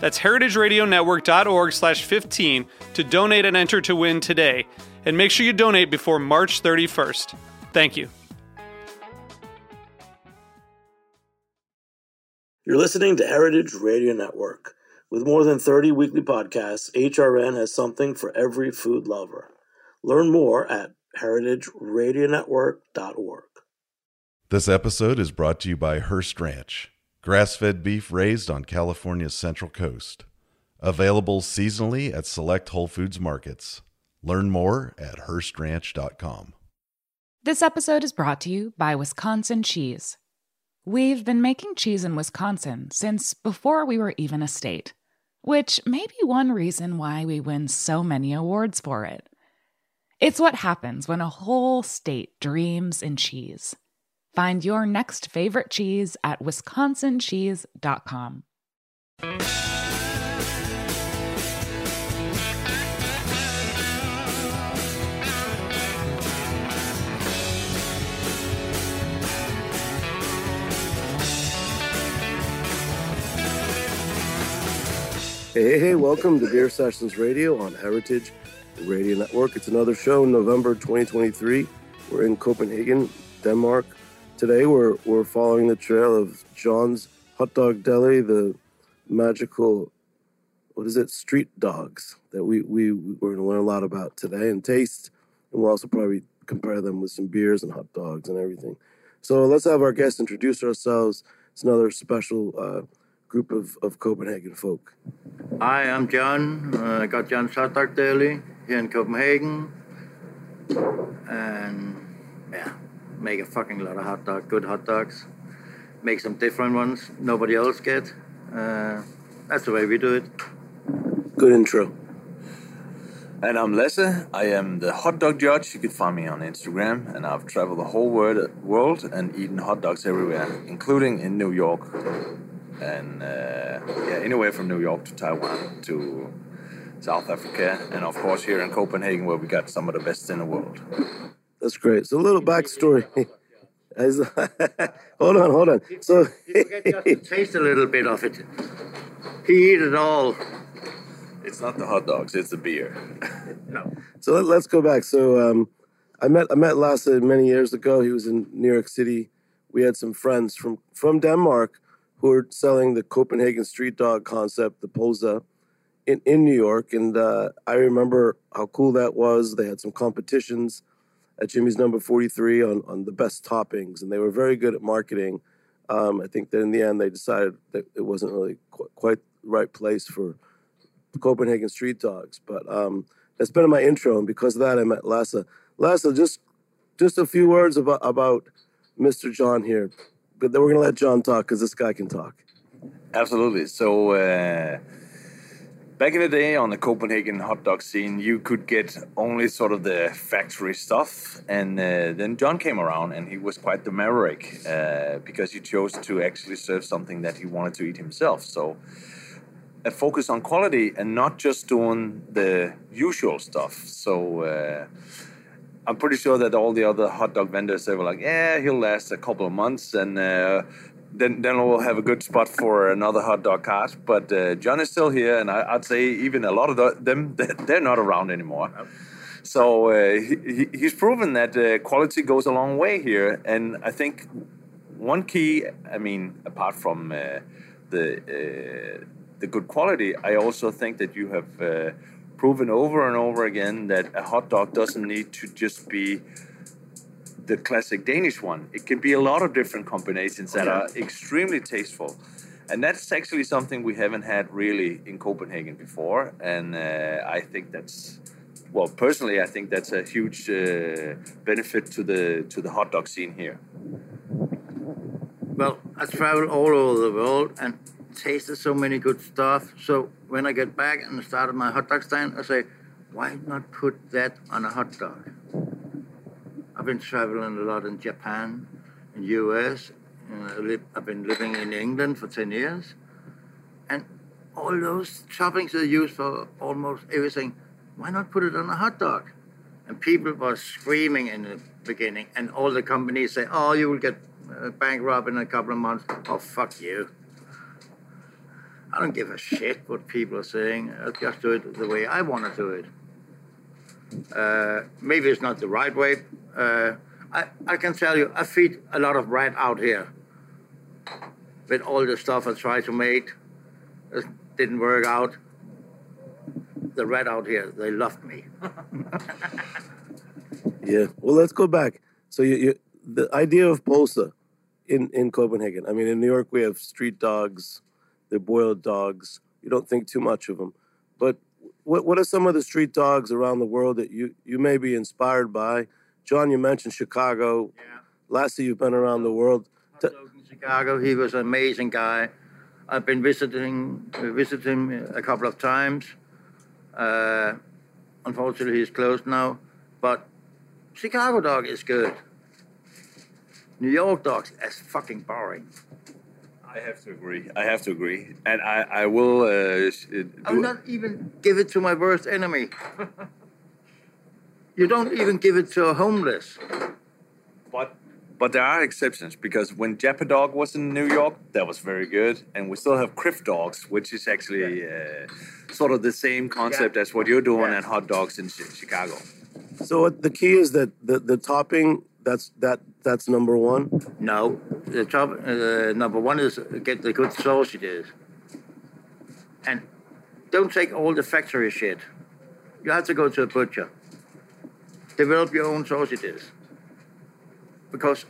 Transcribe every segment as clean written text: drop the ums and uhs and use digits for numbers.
That's heritageradionetwork.org/15 to donate and enter to win today. And make sure you donate before March 31st. Thank you. You're listening to Heritage Radio Network. With more than 30 weekly podcasts, HRN has something for every food lover. Learn more at heritageradionetwork.org. This episode is brought to you by Hearst Ranch, grass-fed beef raised on California's Central Coast. Available seasonally at select Whole Foods markets. Learn more at HearstRanch.com. This episode is brought to you by Wisconsin Cheese. We've been making cheese in Wisconsin since before we were even a state, which may be one reason why we win so many awards for it. It's what happens when a whole state dreams in cheese. Find your next favorite cheese at wisconsincheese.com. Hey, welcome to Beer Sessions Radio on Heritage Radio Network. It's another show, November 2023. We're in Copenhagen, Denmark. Today we're following the trail of John's Hot Dog Deli, the magical, street dogs that we're going to learn a lot about today and taste. And we'll also probably compare them with some beers and hot dogs and everything. So let's have our guests introduce ourselves. It's another special group of Copenhagen folk. Hi, I'm John. I got John's Hot Dog Deli here in Copenhagen. And yeah. Make a fucking lot of hot dogs, good hot dogs. Make some different ones nobody else get. That's the way we do it. Good intro. And I'm Lasse. I am the hot dog judge. You can find me on Instagram. And I've traveled the whole world and eaten hot dogs everywhere, including in New York. And anywhere from New York to Taiwan to South Africa. And of course here in Copenhagen, where we got some of the best in the world. That's great. So a little backstory. Hold on. So people get just to taste a little bit of it. He eat it all. It's not the hot dogs. It's the beer. No. So let's go back. So I met Lasse many years ago. He was in New York City. We had some friends from Denmark who were selling the Copenhagen street dog concept, the Posa, in New York. And I remember how cool that was. They had some competitions at Jimmy's number 43 on the best toppings, and they were very good at marketing. I think that in the end they decided that it wasn't really quite the right place for Copenhagen street dogs. But that's been in my intro, and because of that I met Lasse. Lasse, just a few words about Mr. John here, but then we're going to let John talk because this guy can talk. Absolutely. So... back in the day on the Copenhagen hot dog scene, you could get only sort of the factory stuff. And then John came around and he was quite the maverick because he chose to actually serve something that he wanted to eat himself. So a focus on quality and not just doing the usual stuff. So I'm pretty sure that all the other hot dog vendors, they were like, yeah, he'll last a couple of months and... Then we'll have a good spot for another hot dog cart. But John is still here, and I'd say even a lot of them, they're not around anymore. Yep. So he's proven that quality goes a long way here. And I think one key, I mean, apart from the good quality, I also think that you have proven over and over again that a hot dog doesn't need to just be the classic Danish one. It can be a lot of different combinations that are extremely tasteful. And that's actually something we haven't had really in Copenhagen before. And I think that's, well, personally, I think that's a huge benefit to the hot dog scene here. Well, I travel all over the world and tasted so many good stuff. So when I get back and started my hot dog stand, I say, why not put that on a hot dog? I've been traveling a lot in Japan, in US, I've been living in England for 10 years. And all those toppings are used for almost everything. Why not put it on a hot dog? And people were screaming in the beginning, and all the companies say, oh, you will get bankrupt in a couple of months. Oh, fuck you. I don't give a shit what people are saying. I'll just do it the way I want to do it. Maybe it's not the right way. I can tell you, I feed a lot of rat out here. With all the stuff I tried to make, it didn't work out. The rat out here, they loved me. Yeah, well, let's go back. So the idea of pulsa in Copenhagen, I mean, in New York, we have street dogs. They're boiled dogs. You don't think too much of them. But what are some of the street dogs around the world that you may be inspired by? John, you mentioned Chicago. Yeah. Lasse, you've been around the world. In Chicago, he was an amazing guy. I've been visited him a couple of times. Unfortunately, he's closed now. But Chicago dog is good. New York dogs is fucking boring. I have to agree. And I will... I'll not even give it to my worst enemy. You don't even give it to a homeless. But there are exceptions, because when Japadog was in New York, that was very good. And we still have Crif Dogs, which is actually sort of the same concept as what you're doing at hot dogs in Chicago. So the key is that the topping... That's number one? No, the top number one is get the good sausages. And don't take all the factory shit. You have to go to a butcher. Develop your own sausages. Because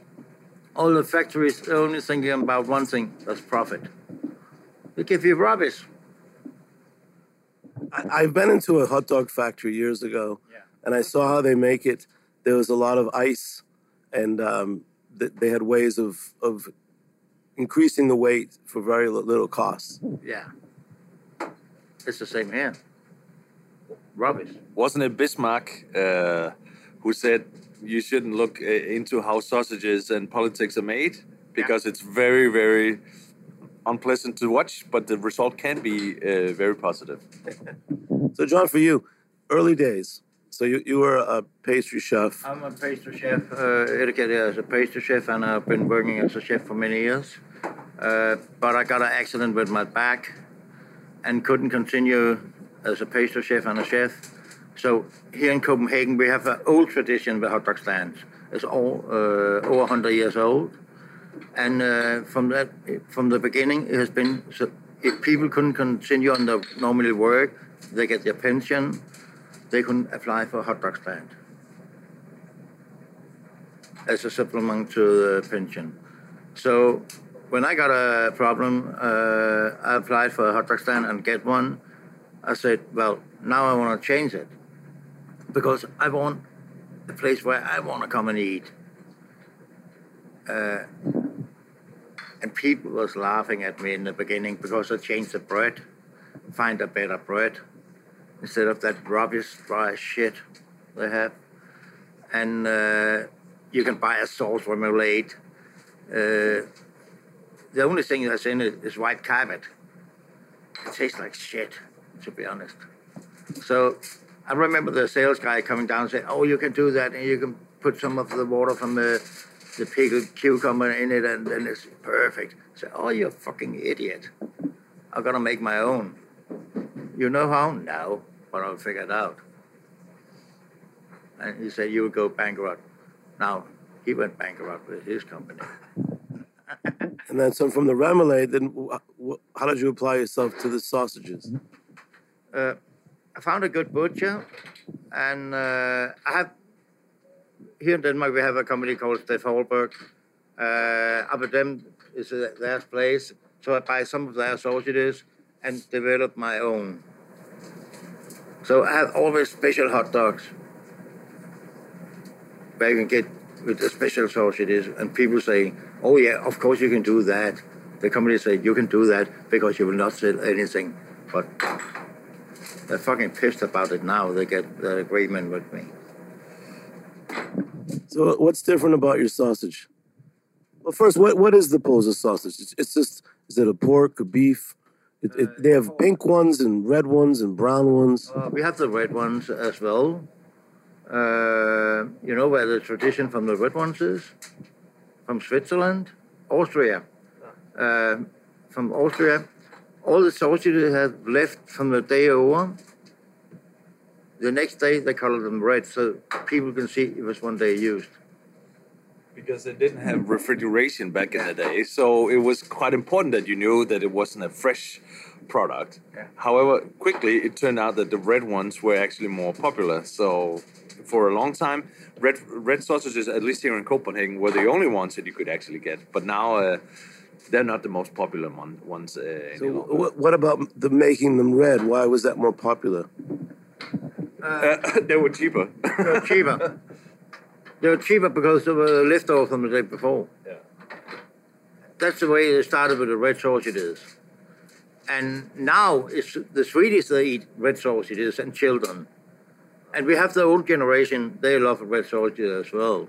all the factories are only thinking about one thing, that's profit. They give you rubbish. I've been into a hot dog factory years ago, and I saw how they make it. There was a lot of ice. And they had ways of increasing the weight for very little cost. Yeah. It's the same here. Rubbish. Wasn't it Bismarck who said you shouldn't look into how sausages and politics are made? Because it's very, very unpleasant to watch, but the result can be very positive. So, John, for you, early days. So you were a pastry chef. I'm a pastry chef, educated as a pastry chef, and I've been working as a chef for many years. But I got an accident with my back and couldn't continue as a pastry chef and a chef. So here in Copenhagen, we have an old tradition with hot dog stands. It's all over 100 years old. And from the beginning, it has been, so if people couldn't continue on their normal work, they get their pension. They couldn't apply for a hot dog stand as a supplement to the pension. So when I got a problem, I applied for a hot dog stand and get one. I said, well, now I want to change it because I want a place where I want to come and eat. And people was laughing at me in the beginning because I changed the bread, find a better bread. Instead of that rubbish, dry shit they have. And you can buy a sauce remoulade. The only thing that's in it is white cabbage. It tastes like shit, to be honest. So I remember the sales guy coming down and saying, oh, you can do that, and you can put some of the water from the pickled cucumber in it, and then it's perfect. I said, oh, you fucking idiot. I'm gonna make my own. You know how? No, but I'll figure it out. And he said, you will go bankrupt. Now, he went bankrupt with his company. And then some from the remoulade, then how did you apply yourself to the sausages? I found a good butcher, and I have here in Denmark, we have a company called Steff Houlberg. Aberdeen is their place. So I buy some of their sausages and develop my own. So I have always special hot dogs where you can get with the special sausages, and people say, oh yeah, of course you can do that. The company say, you can do that because you will not sell anything. But they're fucking pissed about it now. They get that agreement with me. So what's different about your sausage? Well, first, what is the Posa sausage? It's just, is it a pork, a beef? They have pork. Pink ones and red ones and brown ones. We have the red ones as well. You know where the tradition from the red ones is? From Switzerland, Austria. From Austria, all the sausages have left from the day over. The next day, they color them red, so people can see it was one day used. Because they didn't have refrigeration back in the day, so it was quite important that you knew that it wasn't a fresh product. Yeah. However, quickly it turned out that the red ones were actually more popular. So for a long time, red sausages, at least here in Copenhagen, were the only ones that you could actually get. But now they're not the most popular ones anymore. So what about the making them red? Why was that more popular? They were cheaper. They were cheaper. They were cheaper because they were leftover from the day before. Yeah. That's the way they started with the red sausages. And now it's the Swedish that eat red sausages and children. And we have the old generation, they love red sausages as well.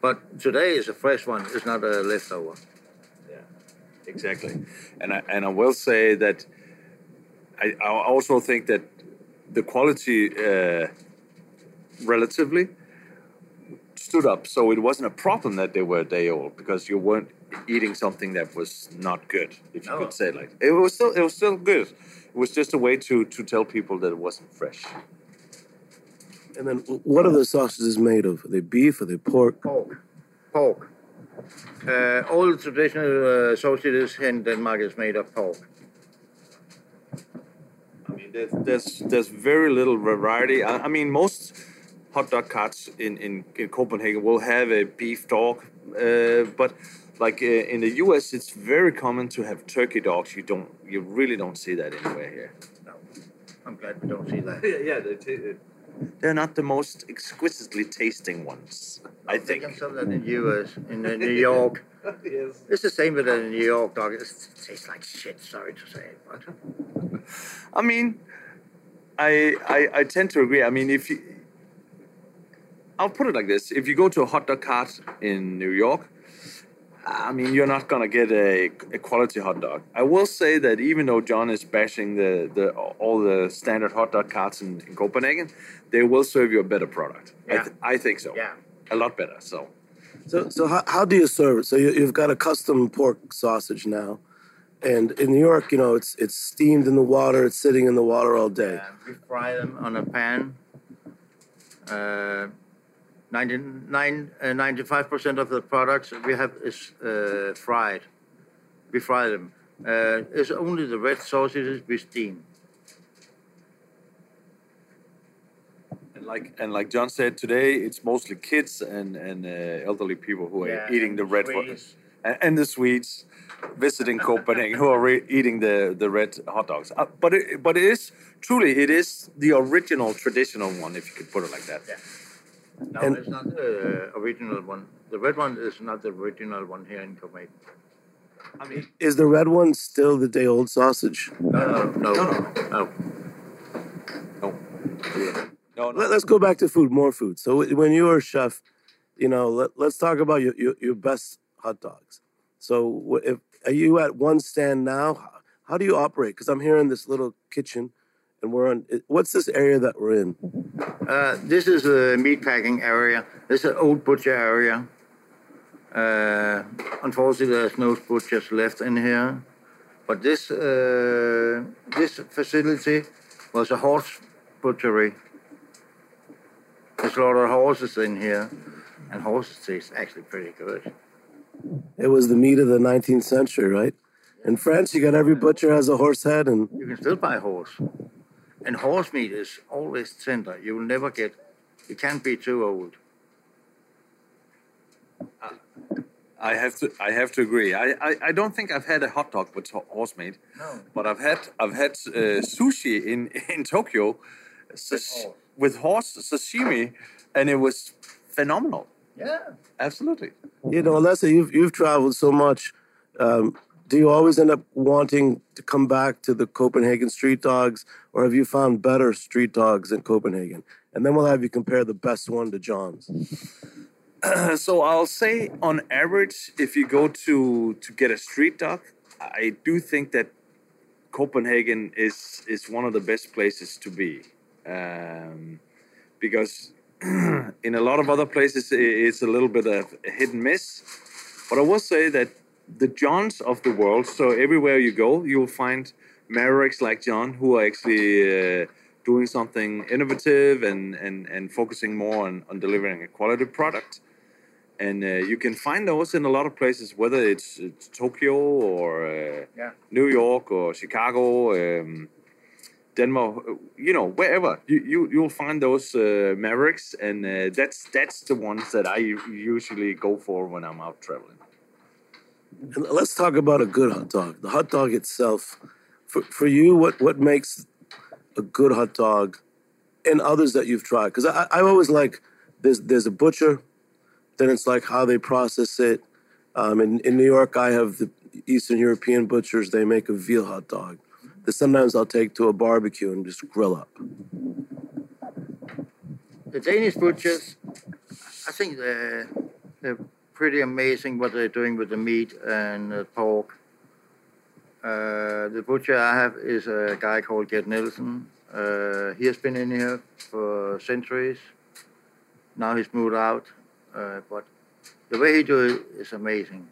But today it's a fresh one, it's not a leftover. Yeah, exactly. And I will say that I also think that the quality relatively stood up, so it wasn't a problem that they were a day old because you weren't eating something that was not good, if you could say it like that. It was still good. It was just a way to tell people that it wasn't fresh. And then, what are the sausages made of? Are they beef? Are they pork? Pork. All traditional sausages in Denmark is made of pork. I mean, there's very little variety. I mean, most hot dog carts in Copenhagen will have a beef dog, but like in the US, it's very common to have turkey dogs. You really don't see that anywhere here. No, I'm glad we don't see that. Yeah, they're not the most exquisitely tasting ones. I think they can sell that in the US, in New York. Yes. It's the same with a New York dog. It tastes like shit. Sorry to say it, but I mean, I tend to agree. I mean, I'll put it like this. If you go to a hot dog cart in New York, I mean, you're not going to get a quality hot dog. I will say that even though John is bashing all the standard hot dog carts in Copenhagen, they will serve you a better product. Yeah. I think so. Yeah. A lot better. So how do you serve it? So you've got a custom pork sausage now. And in New York, you know, it's steamed in the water. It's sitting in the water all day. Yeah, we fry them on a pan. 95% of the products we have is fried. We fry them. It's only the red sausages we steam. And like John said, today it's mostly kids and elderly people who are eating the red sausages. And the Swedes visiting Copenhagen who are eating the red hot dogs. But it is the original traditional one, if you could put it like that. Yeah. No, it's not the original one. The red one is not the original one here in Copenhagen. I mean, is the red one still the day-old sausage? No. Yeah. No. Let's go back to food, more food. So when you were a chef, you know, let's talk about your best hot dogs. So are you at one stand now? How do you operate? Because I'm here in this little kitchen. And we're on, what's this area that we're in? This is the meatpacking area. This is an old butcher area. Unfortunately, there's no butchers left in here. But this facility was a horse butchery. They slaughtered horses in here, and horses taste actually pretty good. It was the meat of the 19th century, right? In France, you got every butcher has a horse head, and you can still buy horse. And horse meat is always tender. You will never get, it can't be too old. I have to agree. I don't think I've had a hot dog with horse meat. No. But I've had sushi in Tokyo, with horse sashimi, and it was phenomenal. Yeah, absolutely. You know, Lasse, you've traveled so much. Do you always end up wanting to come back to the Copenhagen street dogs, or have you found better street dogs in Copenhagen? And then we'll have you compare the best one to John's. So I'll say on average, if you go to get a street dog, I do think that Copenhagen is one of the best places to be. Because in a lot of other places, it's a little bit of a hit and miss. But I will say that the Johns of the world, so everywhere you go, you'll find mavericks like John who are actually doing something innovative and focusing more on delivering a quality product. And you can find those in a lot of places, whether it's Tokyo or New York or Chicago, Denmark, you know, wherever you'll find those mavericks, and that's the ones that I usually go for when I'm out traveling. And let's talk about a good hot dog. The hot dog itself, for you, what makes a good hot dog, and others that you've tried? Because I always like there's a butcher, then it's like how they process it. In New York, I have the Eastern European butchers. They make a veal hot dog that sometimes I'll take to a barbecue and just grill up. The Danish butchers, I think they're pretty amazing what they're doing with the meat and the pork. The butcher I have is a guy called Gerd Nielsen. He has been in here for centuries. Now he's moved out, but the way he does it is amazing.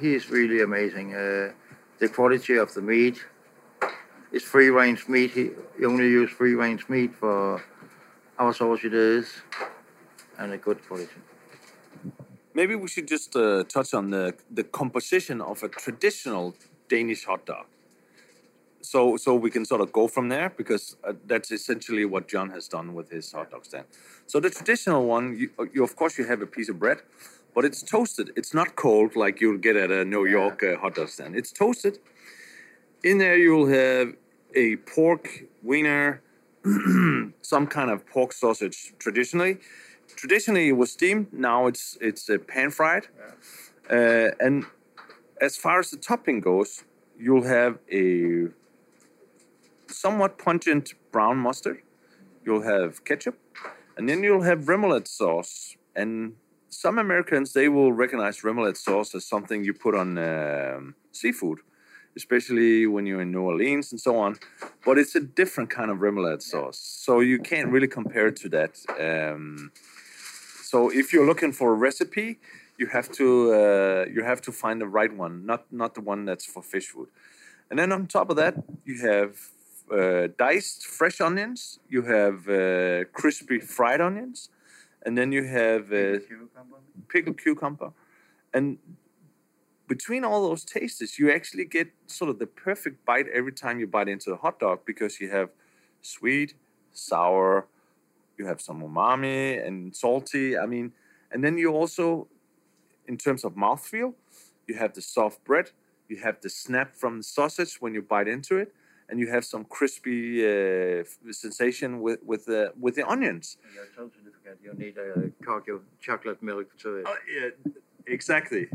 He is really amazing. The quality of the meat. It's free-range meat. He only uses free-range meat for our sausages, and a good quality. Maybe we should just touch on the composition of a traditional Danish hot dog. So we can sort of go from there, because that's essentially what John has done with his hot dog stand. So the traditional one, you of course you have a piece of bread, but it's toasted. It's not cold like you'll get at a New York hot dog stand. It's toasted. In there you'll have a pork wiener, some kind of pork sausage traditionally. Traditionally it was steamed, now it's pan-fried. Yeah. And as far as the topping goes, you'll have a somewhat pungent brown mustard, you'll have ketchup, and then you'll have remoulade sauce. And some Americans, they will recognize remoulade sauce as something you put on seafood, especially when you're in New Orleans and so on. But it's a different kind of remoulade sauce, so you can't really compare it to that. So if you're looking for a recipe, you have to find the right one, not the one that's for fish food. And then on top of that, you have diced fresh onions, you have crispy fried onions, and then you have pickled cucumber. And between all those tastes, you actually get sort of the perfect bite every time you bite into a hot dog, because you have sweet, sour, you have some umami and salty. I mean, and then you also, in terms of mouthfeel, you have the soft bread, you have the snap from the sausage when you bite into it, and you have some crispy sensation with the onions. Yeah, totally forget. You need a cock of chocolate milk to it. Yeah, exactly.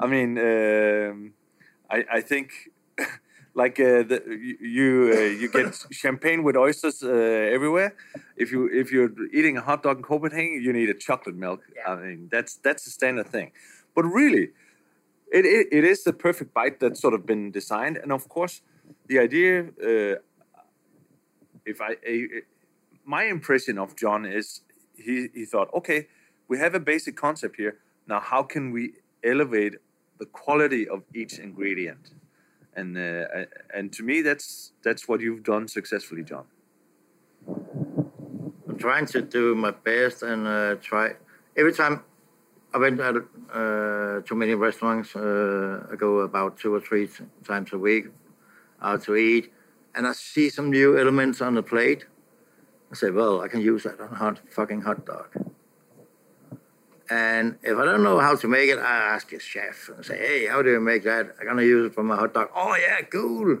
I mean, I think like you get champagne with oysters everywhere. If you're eating a hot dog in Copenhagen, you need a chocolate milk. Yeah. I mean, that's a standard thing. But really, it is the perfect bite that's sort of been designed. And of course, the idea, my impression of John is he thought, okay, we have a basic concept here. Now, how can we elevate the quality of each ingredient? And to me, that's what you've done successfully, John. I'm trying to do my best and try. Every time I went out to many restaurants, I go about 2 or 3 times a week out to eat, and I see some new elements on the plate. I say, well, I can use that on a fucking hot dog. And if I don't know how to make it, I ask a chef and say, hey, how do you make that? I'm going to use it for my hot dog. Oh, yeah, cool.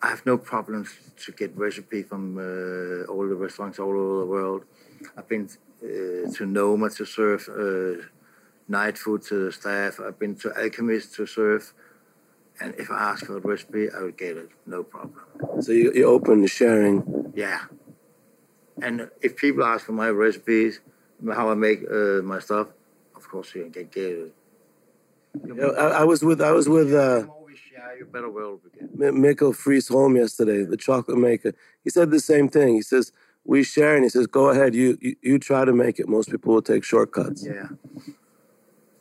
I have no problems to get recipe from all the restaurants all over the world. I've been to Noma to serve night food to the staff. I've been to Alchemist to serve. And if I ask for a recipe, I will get it, no problem. So you're open to sharing? Yeah. And if people ask for my recipes, how I make my stuff, of course you can get it. You know, I was with Mikkel Friesholm yesterday, the chocolate maker. He said the same thing. He says, we share, and he says, go ahead, you try to make it. Most people will take shortcuts. Yeah.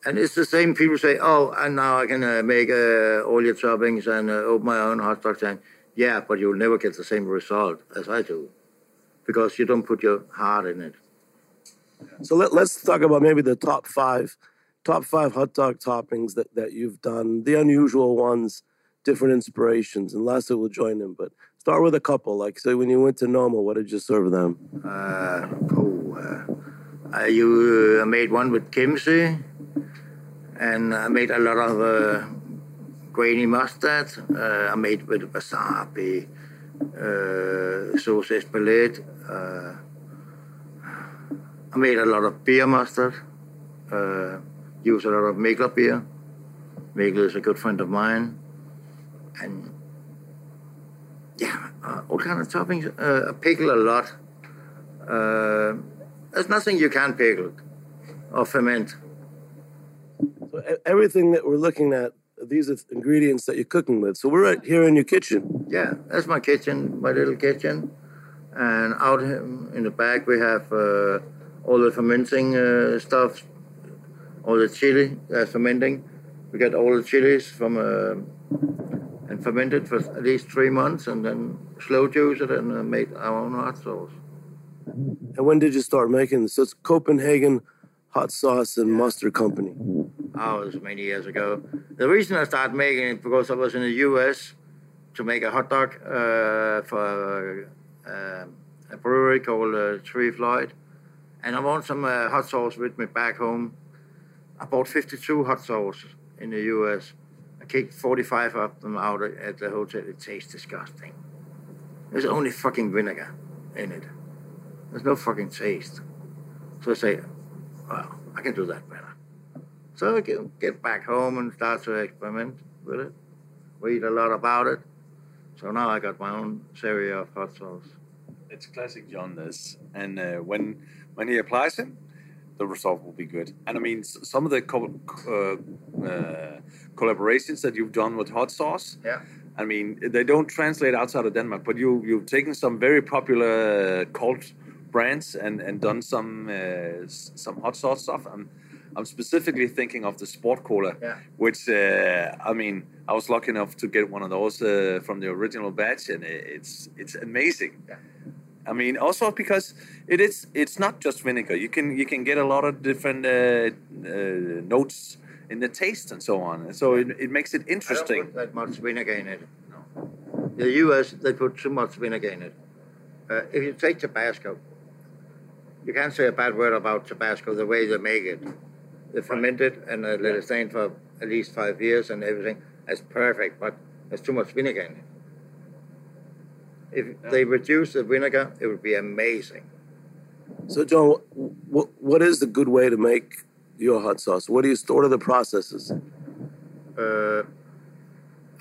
And it's the same people say, oh, and now I can make all your toppings and open my own hot dog stand. Yeah, but you'll never get the same result as I do because you don't put your heart in it. So let's talk about maybe the top five hot dog toppings that you've done, the unusual ones, different inspirations, and Lasse will join them. But start with a couple. Like, so when you went to Noma, what did you serve them? I made one with kimchi, and I made a lot of grainy mustard. I made with wasabi, sauce espelette. I made a lot of beer mustard, used a lot of Mikkeller beer. Mikkeller is a good friend of mine. And yeah, all kind of toppings. I pickle a lot. There's nothing you can't pickle or ferment. So everything that we're looking at, these are ingredients that you're cooking with. So we're right here in your kitchen. Yeah, that's my kitchen, my little kitchen. And out in the back we have all the fermenting stuff, all the chili that's fermenting. We get all the chilies from and fermented for at least 3 months, and then slow juice it and made our own hot sauce. And when did you start making this? So it's Copenhagen Hot Sauce and Mustard Company. Oh, it was many years ago. The reason I started making it because I was in the U.S. to make a hot dog for a brewery called Three Floyd. And I want some hot sauce with me back home. I bought 52 hot sauce in the US. I kicked 45 of them out at the hotel. It tastes disgusting. There's only fucking vinegar in it. There's no fucking taste. So I say, well, I can do that better. So I get back home and start to experiment with it. Read a lot about it. So now I got my own series of hot sauce. It's classic John, this. And when he applies it, the result will be good. And I mean, some of the collaborations that you've done with hot sauce, yeah. I mean, they don't translate outside of Denmark, but you've taken some very popular cult brands and done some hot sauce stuff. I'm specifically thinking of the Sport Cola, yeah. Which, I mean, I was lucky enough to get one of those from the original batch, and it's amazing. Yeah. I mean, also because it's not just vinegar. You can get a lot of different notes in the taste and so on. And so it makes it interesting. I don't put that much vinegar in it. No. The U.S., they put too much vinegar in it. If you take Tabasco, you can't say a bad word about Tabasco, the way they make it. They ferment it and let it stand for at least 5 years and everything. That's perfect, but there's too much vinegar in it. If they reduce the vinegar, it would be amazing. So, John, what is the good way to make your hot sauce? What are the processes? I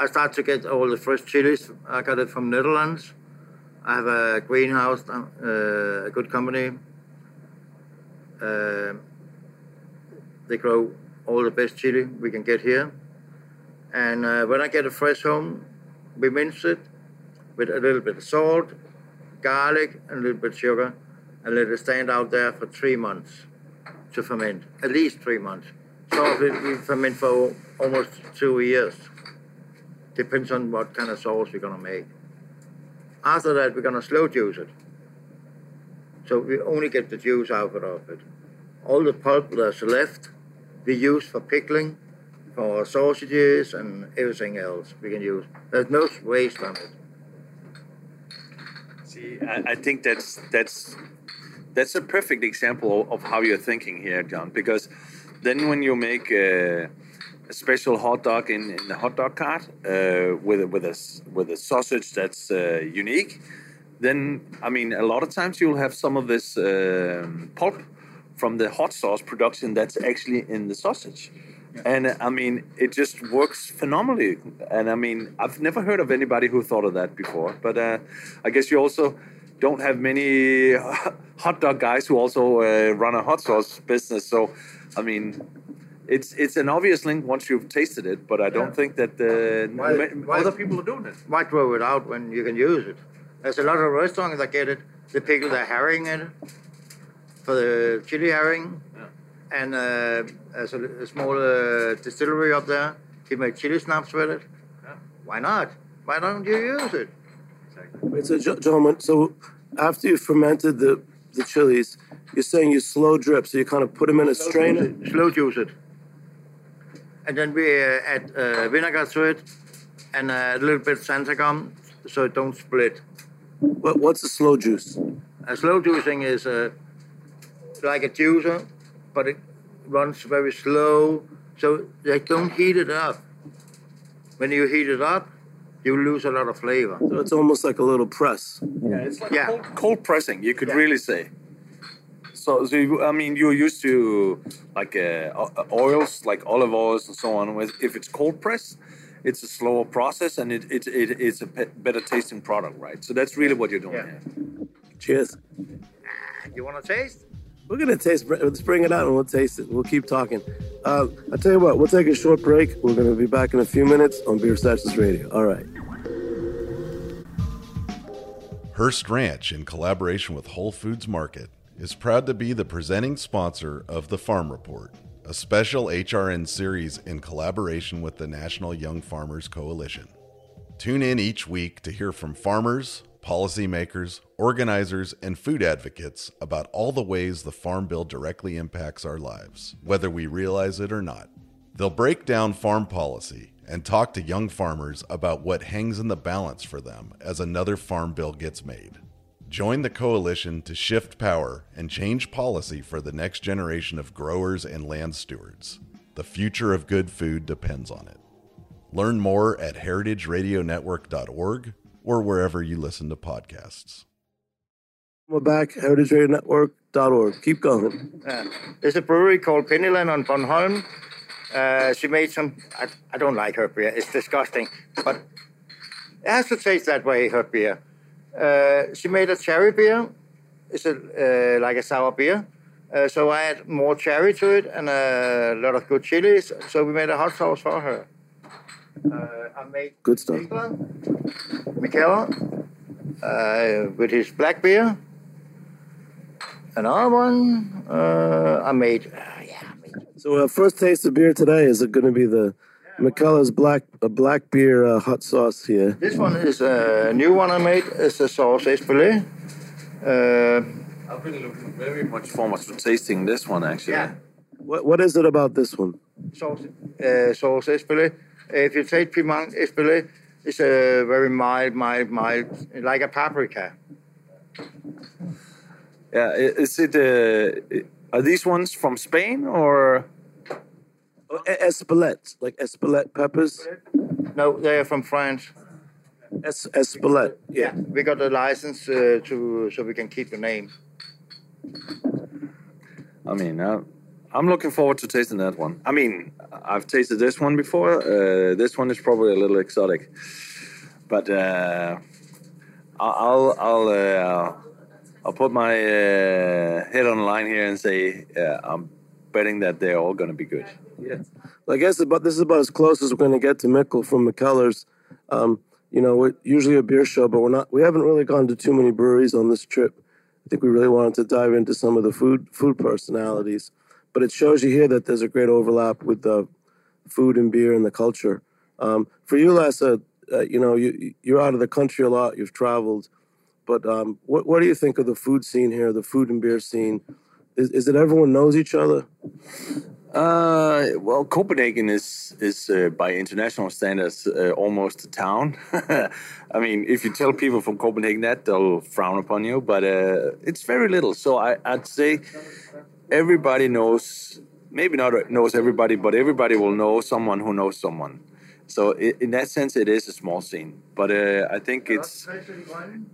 start to get all the fresh chilies. I got it from Netherlands. I have a greenhouse, a good company. They grow all the best chili we can get here. And when I get it fresh home, we mince it with a little bit of salt, garlic, and a little bit of sugar, and let it stand out there for 3 months to ferment, at least 3 months. Some of it we ferment for almost 2 years. Depends on what kind of sauce we're gonna make. After that, we're gonna slow juice it. So we only get the juice out of it. All the pulp that's left, we use for pickling, for sausages and everything else we can use. There's no waste on it. See, I think that's that's a perfect example of how you're thinking here, John, because then when you make a special hot dog in the hot dog cart with a sausage that's unique, then, I mean, a lot of times you'll have some of this pulp from the hot sauce production that's actually in the sausage. Yeah. And, I mean, it just works phenomenally. And, I mean, I've never heard of anybody who thought of that before. But I guess you also don't have many hot dog guys who also run a hot sauce business. So, I mean, it's an obvious link once you've tasted it. But I don't think that other people are doing it. Why throw it out when you can use it? There's a lot of restaurants that get it. They pickle the herring in it for the chili herring. Yeah. And there's a small distillery up there. They make chili snaps with it. Yeah. Why not? Why don't you use it? Exactly. Wait, so, John, so after you fermented the chilies, you're saying you slow drip, so you kind of put them in a strainer? Slow juice it. And then we add vinegar to it and a little bit Santa gum so it don't split. What's a slow juice? A slow juicing is like a juicer, but it runs very slow, so they don't heat it up. When you heat it up, you lose a lot of flavor. So it's almost like a little press. Yeah, it's like cold pressing, you could really say. So you, I mean, you're used to like oils, like olive oils and so on. If it's cold pressed, it's a slower process, and it's a better tasting product, right? So that's really what you're doing here. Cheers. You want to taste? We're going to taste. Let's bring it out, and we'll taste it. We'll keep talking. I'll tell you what, we'll take a short break. We're going to be back in a few minutes on Beer Sessions Radio. All right. Hearst Ranch, in collaboration with Whole Foods Market, is proud to be the presenting sponsor of The Farm Report, a special HRN series in collaboration with the National Young Farmers Coalition. Tune in each week to hear from farmers, policymakers, organizers, and food advocates about all the ways the Farm Bill directly impacts our lives, whether we realize it or not. They'll break down farm policy and talk to young farmers about what hangs in the balance for them as another Farm Bill gets made. Join the coalition to shift power and change policy for the next generation of growers and land stewards. The future of good food depends on it. Learn more at heritageradionetwork.org or wherever you listen to podcasts. We're back, heritageradionetwork.org. Keep going. There's a brewery called Penyland on Bornholm. She made some... I don't like her beer. It's disgusting. But it has to taste that way, her beer. She made a cherry beer. It's like a sour beer. So I add more cherry to it and a lot of good chilies. So we made a hot sauce for her. I made good stuff. Mikkeller with his black beer. Another one I made. So our first taste of beer today is going to be the McKellar's black beer hot sauce here. This one is a new one I made. It's a sausage fillet. I've been looking very much forward to tasting this one, actually. Yeah. What is it about this one? Sausage fillet. If you take piment fillet, it's a very mild, like a paprika. Yeah, is it? Are these ones from Spain or? Espelette, like Espelette peppers? No, they're from France. Espelette, yeah. We got a license so we can keep the name. I mean, I'm looking forward to tasting that one. I mean, I've tasted this one before. This one is probably a little exotic. But I'll put my head on the line here and say I'm betting that they're all going to be good. Yes. Well, I guess this is about as close as we're going to get to Mikkel from McKellar's. You know, we're usually a beer show, but we haven't really gone to too many breweries on this trip. I think we really wanted to dive into some of the food personalities. But it shows you here that there's a great overlap with the food and beer and the culture. For you, Lasse, you know, you're out of the country a lot. You've traveled. But what do you think of the food scene here, the food and beer scene? Is it everyone knows each other? Well, Copenhagen is by international standards almost a town. I mean, if you tell people from Copenhagen that, they'll frown upon you. But it's very little, so I'd say everybody knows. Maybe not knows everybody, but everybody will know someone who knows someone. So in that sense, it is a small scene. But I think it's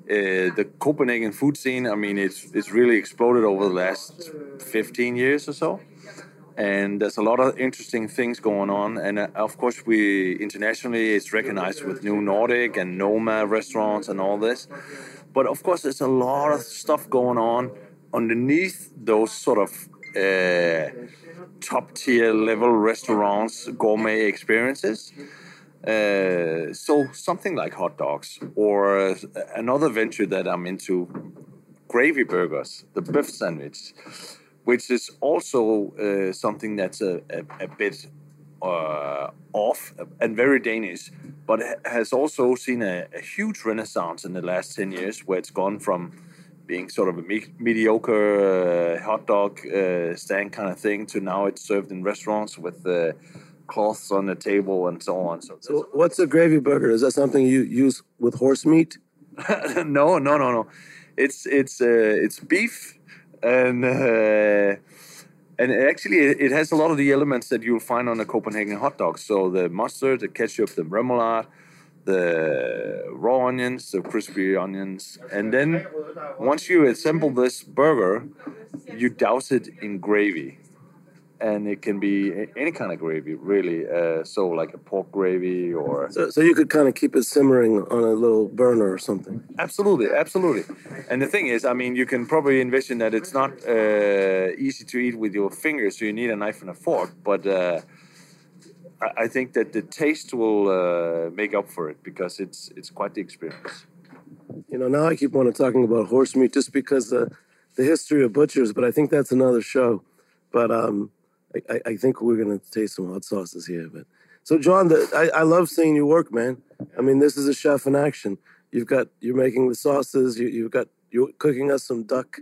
the Copenhagen food scene. I mean, it's really exploded over the last 15 years or so. And there's a lot of interesting things going on. And of course, we internationally, it's recognized with New Nordic and Noma restaurants and all this. But of course, there's a lot of stuff going on underneath those sort of top tier level restaurants, gourmet experiences. So something like hot dogs, or another venture that I'm into, gravy burgers, the beef sandwich, which is also something that's a bit off and very Danish, but has also seen a huge renaissance in the last 10 years, where it's gone from being sort of a mediocre hot dog stand kind of thing to now it's served in restaurants with cloths on the table and so on. So what's a gravy burger? Is that something you use with horse meat? No. It's beef. And actually, it has a lot of the elements that you'll find on a Copenhagen hot dog. So the mustard, the ketchup, the remoulade, the raw onions, the crispy onions. And then once you assemble this burger, you douse it in gravy. And it can be any kind of gravy, really. So like a pork gravy or... So you could kind of keep it simmering on a little burner or something. Absolutely, absolutely. And the thing is, I mean, you can probably envision that it's not easy to eat with your fingers, so you need a knife and a fork. But I think that the taste will make up for it, because it's quite the experience. You know, now I keep on talking about horse meat just because the history of butchers, but I think that's another show. But... I think we're going to taste some hot sauces here. But so, John, I love seeing your work, man. I mean, this is a chef in action. You're making the sauces. You're cooking us some ducks.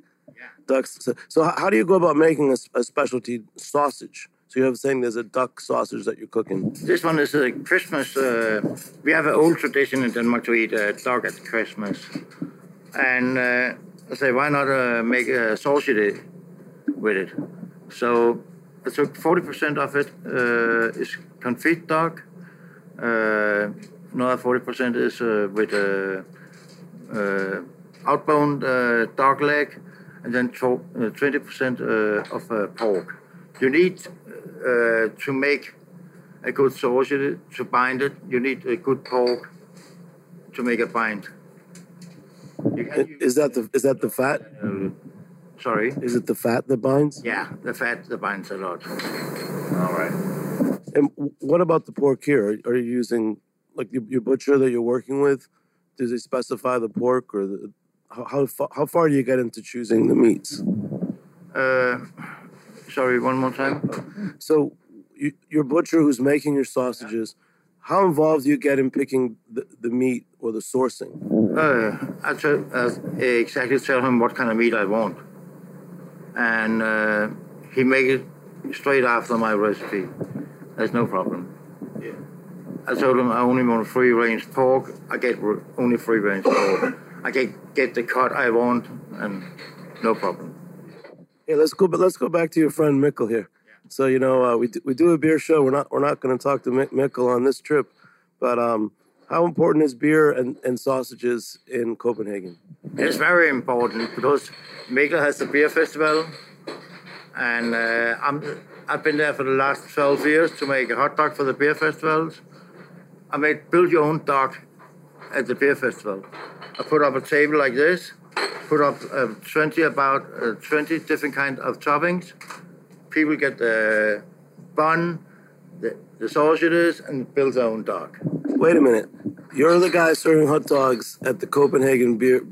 So how do you go about making a specialty sausage? So you have saying there's a duck sausage that you're cooking. This one is a Christmas. We have an old tradition in Denmark to eat a duck at Christmas. And I say, why not make a sausage with it? So 40% of it is confit duck. Another 40% is with outboned duck leg, and then 20% of pork. You need to make a good sausage to bind it. You need a good pork to make a bind. Is that the fat? Sorry? Is it the fat that binds? Yeah, the fat that binds a lot. All right. And what about the pork here? Are you using, like, your butcher that you're working with? Do they specify the pork, or how far do you get into choosing the meats? Sorry, one more time. So your butcher who's making your sausages, how involved do you get in picking the meat or the sourcing? I exactly tell him what kind of meat I want. And he make it straight after my recipe. There's no problem. Yeah. I told him I only want free-range pork. I get only free-range pork. I get the cut I want, and no problem. Yeah, let's go back to your friend Mikkel here. Yeah. So you know we do a beer show. We're not going to talk to Mikkel on this trip, but how important is beer and sausages in Copenhagen? It's very important, because Mikkel has the beer festival, and I've been there for the last 12 years to make a hot dog for the beer festivals. I made build your own dog at the beer festival. I put up a table like this, put up 20 different kind of toppings. People get the bun, the sausages, and build their own dog. Wait a minute. You're the guy serving hot dogs at the Copenhagen Beer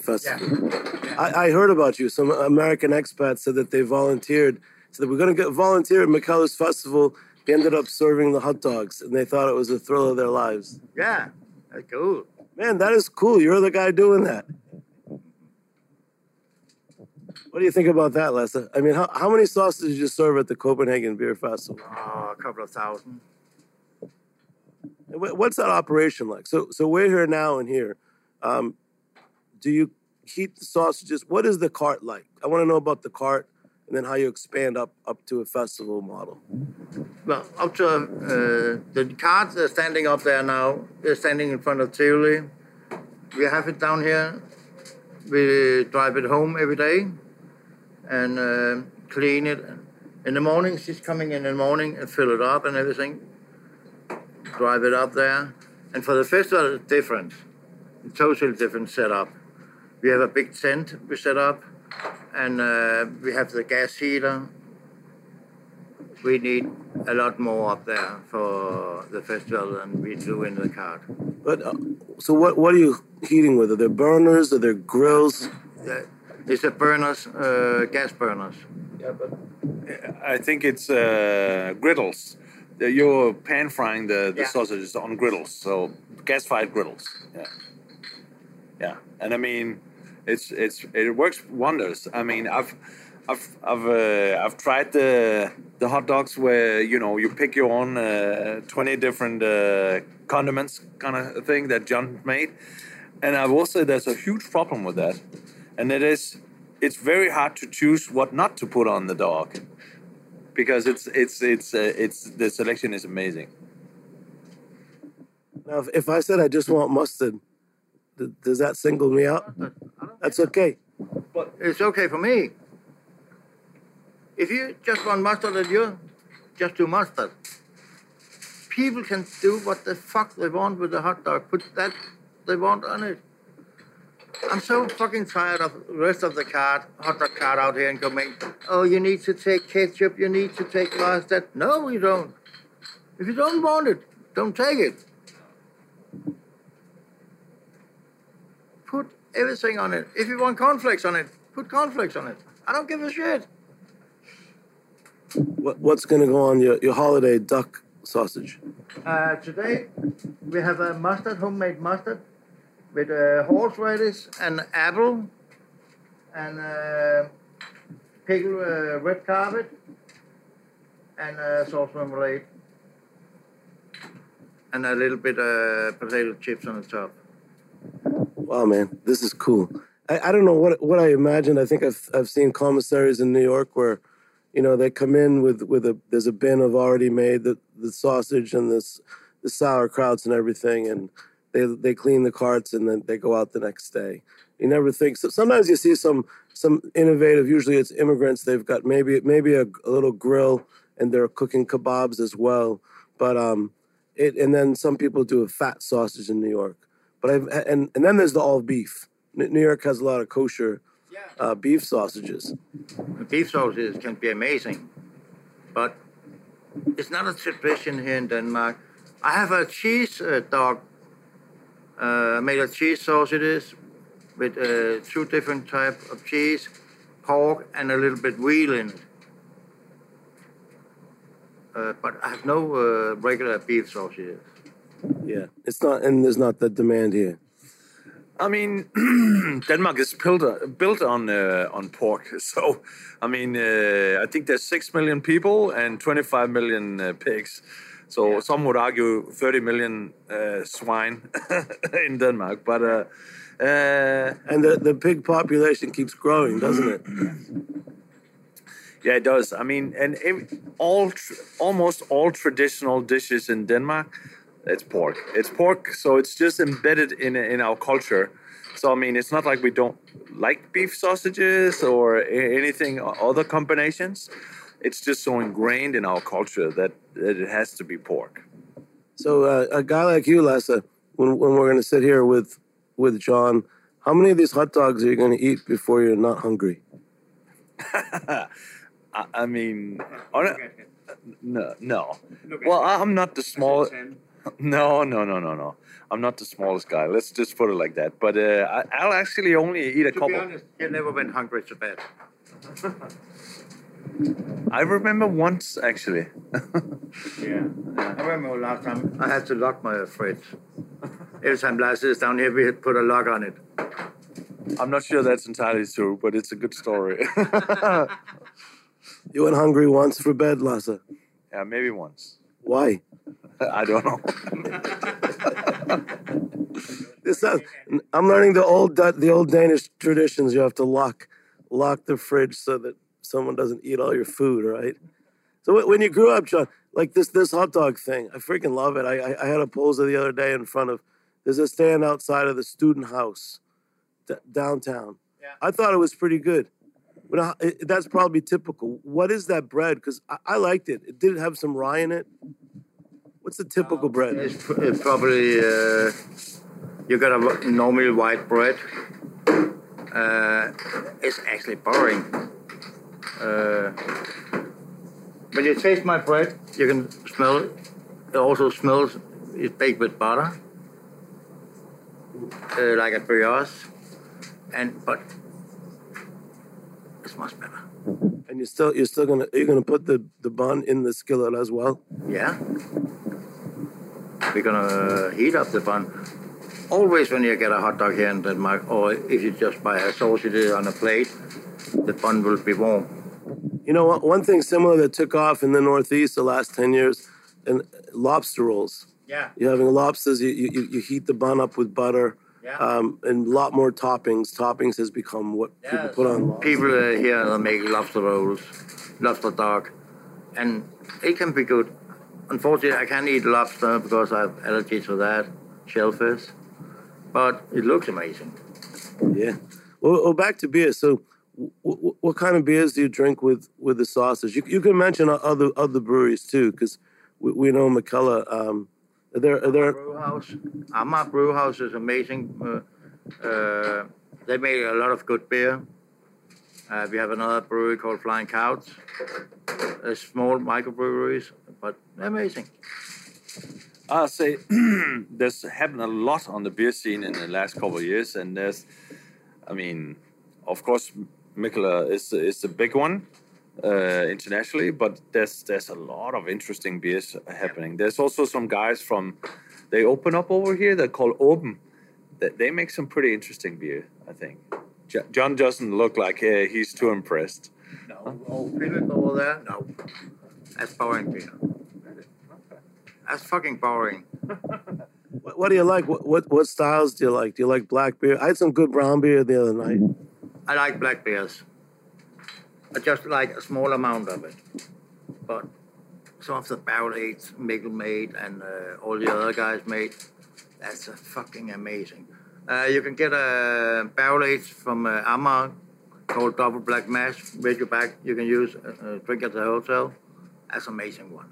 Festival. Yeah. I heard about you. Some American expats said that they volunteered. So that we're going to volunteer at Mikkeller's festival. They ended up serving the hot dogs, and they thought it was the thrill of their lives. Yeah, that's cool. Man, that is cool. You're the guy doing that. What do you think about that, Lasse? I mean, how many sauces did you serve at the Copenhagen Beer Festival? Oh, a couple of thousand. What's that operation like? So we're here now and here. Do you keep the sausages? What is the cart like? I want to know about the cart and then how you expand up to a festival model. Well, up to the cart is standing up there now. It's standing in front of Tivoli. We have it down here. We drive it home every day and clean it. In the morning, she's coming in the morning and fill it up and everything. Drive it up there. And for the festival, it's different. It's totally different setup. We have a big tent we set up, and we have the gas heater. We need a lot more up there for the festival than we do in the cart. But so what are you heating with? Are there burners? Are there grills? It's a burners, gas burners. Yeah, but I think it's griddles. You're pan frying the sausages on griddles, so gas fired griddles. Yeah. Yeah, and I mean, it works wonders. I mean, I've tried the hot dogs where you pick your own 20 different condiments kind of thing that John made, and I will say there's a huge problem with that, and it's very hard to choose what not to put on the dog, because it's the selection is amazing. Now, if I said I just want mustard, does that single me out? That's okay. But it's okay for me. If you just want mustard and you just do mustard. People can do what the fuck they want with the hot dog. Put that they want on it. I'm so fucking tired of the rest of the hot dog cart out here in Copenhagen. Oh, you need to take ketchup, you need to take mustard. No, we don't. If you don't want it, don't take it. Put everything on it. If you want cornflakes on it, put cornflakes on it. I don't give a shit. What's going to go on your holiday duck sausage? Today, we have a mustard, homemade mustard, with horseradish and apple, and pickled red carpet, and sauce marmalade, and a little bit of potato chips on the top. Wow, man, this is cool. I don't know what I imagined. I think I've seen commissaries in New York where, they come in with there's a bin of already made the sausage and the sauerkrauts and everything, and they clean the carts and then they go out the next day. You never think. So sometimes you see some innovative. Usually it's immigrants. They've got maybe a little grill and they're cooking kebabs as well. But and then some people do a fat sausage in New York. But and then there's the all beef. New York has a lot of kosher beef sausages. Beef sausages can be amazing, but it's not a tradition here in Denmark. I have a cheese dog. Made of cheese sausages with two different types of cheese, pork, and a little bit veal in it. But I have no regular beef sausages. Yeah, it's not, and there's not the demand here. I mean, Denmark is built on pork. So, I mean, I think there's 6 million people and 25 million pigs. So some would argue 30 million swine in Denmark. But and the pig population keeps growing, doesn't it? Yeah, it does. I mean, and almost all traditional dishes in Denmark, it's pork. It's pork, so it's just embedded in our culture. So, I mean, it's not like we don't like beef sausages or anything, other combinations. It's just so ingrained in our culture that it has to be pork. So a guy like you, Lasse, when we're going to sit here with John, how many of these hot dogs are you going to eat before you're not hungry? I mean, no. Well, I'm not the small. No. I'm not the smallest guy. Let's just put it like that. But I'll actually only eat a couple. To be honest, you've never been hungry so bad. I remember once, actually. Yeah. I remember last time I had to lock my fridge. Every time Lasse is down here, we had put a lock on it. I'm not sure that's entirely true, but it's a good story. You went hungry once for bed, Lasse? Yeah, maybe once. Why? I don't know. I'm learning the old Danish traditions. You have to lock the fridge so that someone doesn't eat all your food, right? So when you grew up, John, like this hot dog thing, I freaking love it. I had a poser the other day in front of, there's a stand outside of the student house downtown. Yeah. I thought it was pretty good. But that's probably typical. What is that bread? Because I liked it. It did have some rye in it. What's the typical bread? It's probably... you got a normal white bread. It's actually boring. When you taste my bread, you can smell it. It also smells. It's baked with butter, like a brioche, but it's much better. And you're gonna put the bun in the skillet as well. Yeah, we're gonna heat up the bun. Always when you get a hot dog here in Denmark, or if you just buy a sausage on a plate, the bun will be warm. You know, one thing similar that took off in the Northeast the last 10 years, and lobster rolls. Yeah. You're having lobsters, you heat the bun up with butter, yeah. And a lot more toppings. Toppings has become what people put on lobster. People here make lobster rolls, lobster dog, and it can be good. Unfortunately, I can't eat lobster because I have allergies to that, shellfish. But it looks amazing. Yeah. Well, back to beer. So what kind of beers do you drink with the sausage? You can mention other breweries, too, because we know Mikkeller. Are there... Ammar Brewhouse is amazing. They made a lot of good beer. We have another brewery called Flying Couch. Small microbreweries, but amazing. I'll say there's happened a lot on the beer scene in the last couple of years, and of course, Mikkeller is the big one internationally, but there's a lot of interesting beers happening. There's also some guys they open up over here. They're called Oben. They make some pretty interesting beer, I think. John doesn't look like he's too impressed. No, huh? Oh, Philip over there. No, that's boring beer. That's fucking boring. What do you like? What styles do you like? Do you like black beer? I had some good brown beer the other night. I like black beers. I just like a small amount of it. But some of the barrel aged, Mikkel made, and all the other guys made, that's fucking amazing. You can get a barrel aged from Ammar called Double Black Mash, with your back. You can use drink at the hotel. That's an amazing one.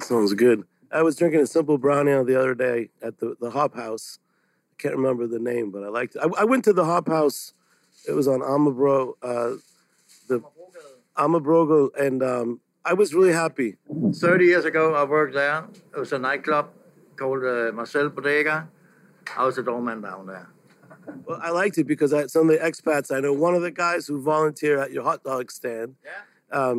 Sounds good. I was drinking a simple brown ale the other day at the Hop House. I can't remember the name, but I liked it. I went to the Hop House. It was on Ammarbro, the Ammarbrogo, and I was really happy. 30 years ago, I worked there. It was a nightclub called Marcel Bottega. I was a doorman down there. Well, I liked it because some of the expats, I know one of the guys who volunteer at your hot dog stand. Yeah.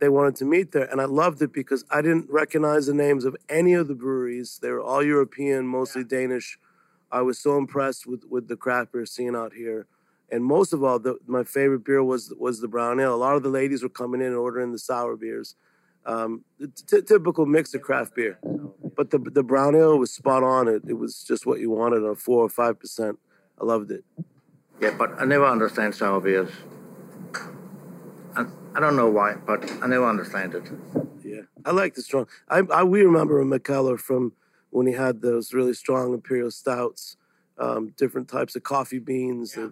They wanted to meet there, and I loved it because I didn't recognize the names of any of the breweries. They were all European, mostly Danish. I was so impressed with the craft beer scene out here, and most of all, my favorite beer was the brown ale. A lot of the ladies were coming in and ordering the sour beers, typical mix of craft beer. But the brown ale was spot on. It was just what you wanted, on 4 or 5%. I loved it. Yeah, but I never understand sour beers. I don't know why, but I never understand it. Yeah, I like the strong. We remember a Mikkeller from when he had those really strong imperial stouts, different types of coffee beans. Yeah.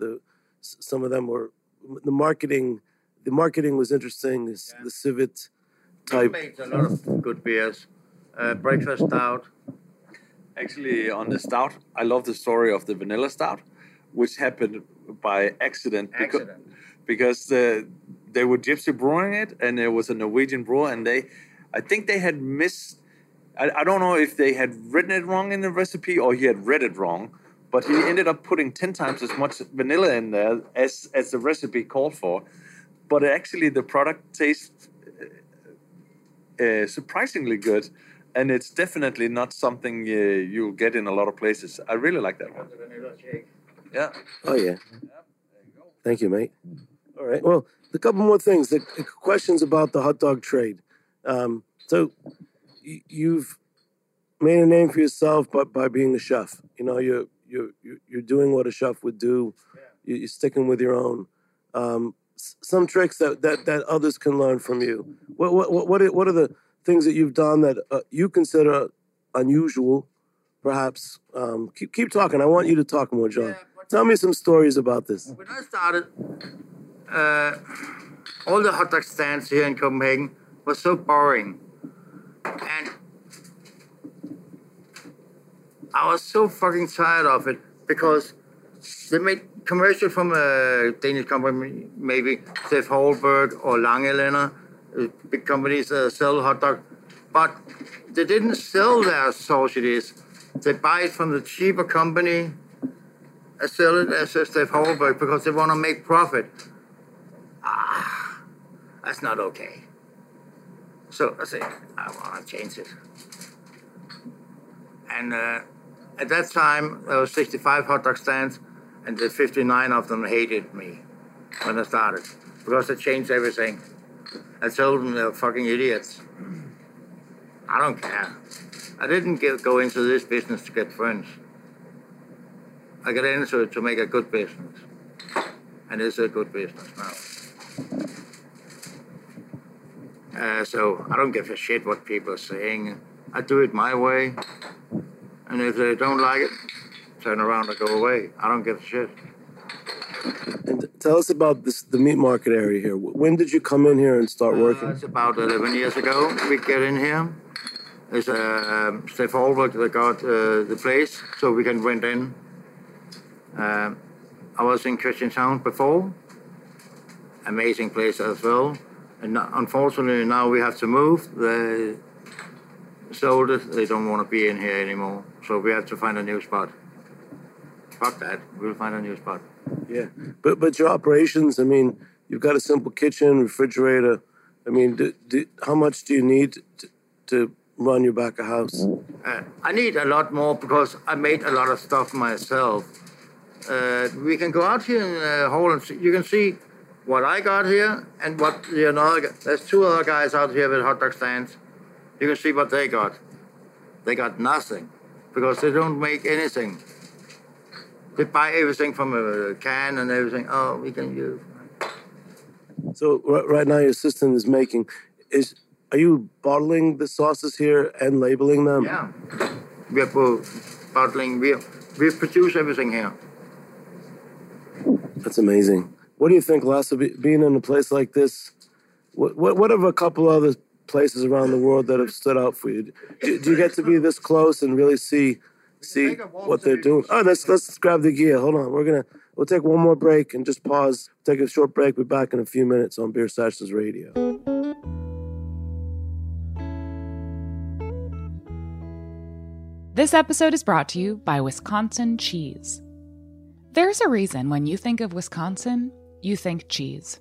Some of them were the marketing was interesting. The civet type. They made a lot of good beers. Breakfast stout. Actually, on the stout, I love the story of the vanilla stout, which happened by accident. Because they were gypsy brewing it, and there was a Norwegian brewer, and I think they had missed, I don't know if they had written it wrong in the recipe or he had read it wrong, but he ended up putting 10 times as much vanilla in there as the recipe called for. But actually the product tastes surprisingly good, and it's definitely not something you'll get in a lot of places. I really like that one. Yeah. Oh, yeah. Yep, there you go. Thank you, mate. All right. Well, a couple more things. The questions about the hot dog trade. So you've made a name for yourself by being a chef. You know, you're doing what a chef would do. Yeah. You're sticking with your own. Some tricks that others can learn from you. What are the things that you've done that you consider unusual, perhaps? Keep talking. I want you to talk more, John. Yeah, tell me some stories about this. When I started, all the hot dog stands here in Copenhagen was so boring. And I was so fucking tired of it because they made commercial from a Danish company, maybe Steff Houlberg or Lange Lena, big companies that sell hot dog, but they didn't sell their sausages. They buy it from the cheaper company and sell it as a Steff Houlberg because they want to make profit. Ah, that's not okay. So I said, I want to change it. And at that time, there were 65 hot dog stands, and the 59 of them hated me when I started because I changed everything. I told them they were fucking idiots. I don't care. I didn't go into this business to get friends. I got into it to make a good business. And it's a good business now. So I don't give a shit what people are saying. I do it my way. And if they don't like it, turn around and go away. I don't give a shit. And tell us about the meat market area here. When did you come in here and start working? It's about 11 years ago we get in here. There's Steff Houlberg that got the place, so we can rent in. I was in Christianshavn before. Amazing place as well. And unfortunately now we have to move. They sold it. They don't want to be in here anymore. So we have to find a new spot. Fuck that. We'll find a new spot. Yeah. But your operations, I mean, you've got a simple kitchen, refrigerator. I mean, how much do you need to run your back of house? I need a lot more because I made a lot of stuff myself. We can go out here in Holland. You can see what I got here and what the another. There's two other guys out here with hot dog stands. You can see what they got. They got nothing because they don't make anything. They buy everything from a can and everything. Oh, we can use. So right now your system is making is. Are you bottling the sauces here and labeling them? Yeah, we are bottling. We produce everything here. That's amazing. What do you think, Lasse? Being in a place like this, what have a couple other places around the world that have stood out for you? Do you get to be this close and really see what they're doing? Oh, let's grab the gear. Hold on, we'll take one more break and just pause. Take a short break. We're back in a few minutes on Beer Sessions Radio. This episode is brought to you by Wisconsin Cheese. There's a reason when you think of Wisconsin, you think cheese.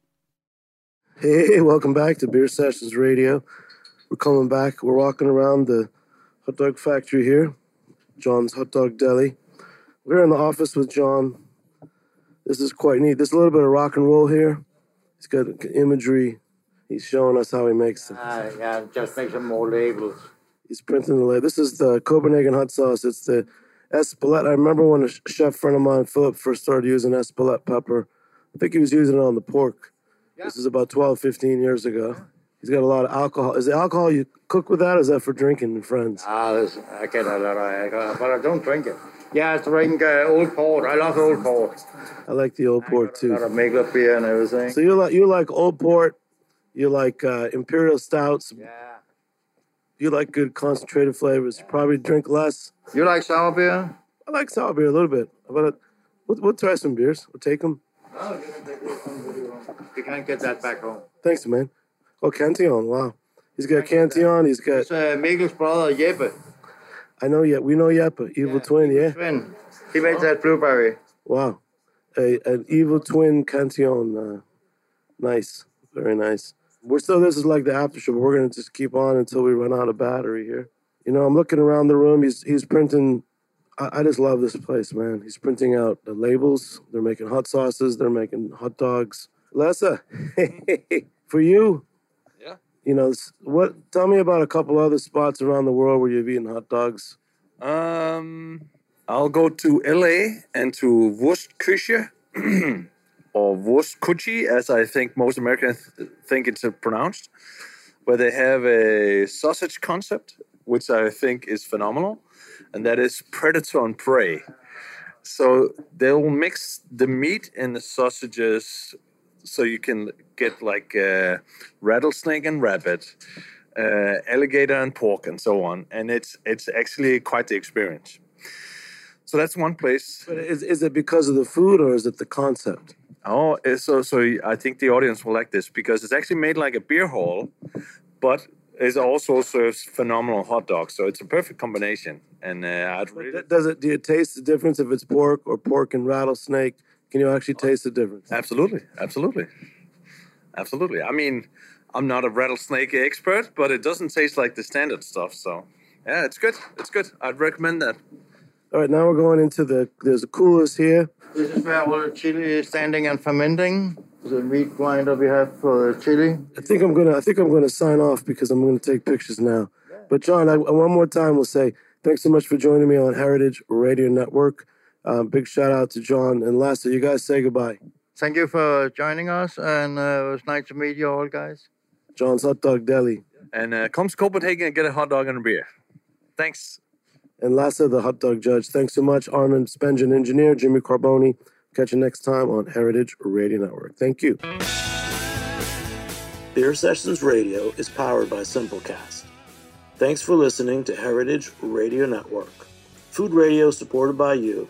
Hey, welcome back to Beer Sessions Radio. We're coming back. We're walking around the hot dog factory here, John's Hot Dog Deli. We're in the office with John. This is quite neat. There's a little bit of rock and roll here. He's got imagery. He's showing us how he makes it. Yeah, just make some more labels. He's printing the label. This is the Copenhagen Hot Sauce. It's the Espelette. I remember when a chef friend of mine, Philip, first started using Espelette pepper. I think he was using it on the pork. This is about 12, 15 years ago. He's got a lot of alcohol. Is the alcohol you cook with that, or is that for drinking and friends? I get a lot of alcohol, but I don't drink it. Yeah, I drink old port. I love old port. I like the old port, too. I got a lot of make-up beer and everything. So you like old port, you like imperial stouts. Yeah. You like good concentrated flavors. You probably drink less. You like sour beer? I like sour beer a little bit. We'll try some beers. We'll take them. Oh, you can take this one with you. You can't get that back home. Thanks, man. Oh, Cantillon, wow. He's got Cantillon, he's got... It's Mikkel's brother, Jeppe. I know, yeah, we know Jeppe, Evil Twin. He made that blueberry. Wow. An Evil Twin Cantillon. Nice, very nice. This is like the after show, but we're going to just keep on until we run out of battery here. You know, I'm looking around the room, he's printing... I just love this place, man. He's printing out the labels, they're making hot sauces, they're making hot dogs. Lasse, for you... You know, tell me about a couple other spots around the world where you've eaten hot dogs. I'll go to LA and to Wurstküche, or Wurstküche, as I think most Americans think it's pronounced, where they have a sausage concept, which I think is phenomenal, and that is predator and prey. So they'll mix the meat and the sausages so you can get like rattlesnake and rabbit, alligator and pork and so on. And it's actually quite the experience. So that's one place. But is it because of the food or is it the concept? Oh, so I think the audience will like this because it's actually made like a beer hall, but it also serves phenomenal hot dogs. So it's a perfect combination. And do you taste the difference if it's pork or pork and rattlesnake? Can you actually taste the difference? Absolutely. I mean, I'm not a rattlesnake expert, but it doesn't taste like the standard stuff. So, yeah, it's good. I'd recommend that. All right, now we're going into there's the coolers here. This is where all the chili is standing and fermenting. The meat grinder we have for the chili. I think I'm gonna sign off because I'm gonna take pictures now. Yeah. But John, I one more time will say thanks so much for joining me on Heritage Radio Network. Big shout out to John and Lasse. You guys say goodbye. Thank you for joining us, and it was nice to meet you all, guys. John's Hot Dog Deli. And come to Copenhagen and get a hot dog and a beer. Thanks. And Lasse, the hot dog judge. Thanks so much, Armin Spengen, engineer, Jimmy Carboni. Catch you next time on Heritage Radio Network. Thank you. Beer Sessions Radio is powered by Simplecast. Thanks for listening to Heritage Radio Network. Food radio supported by you.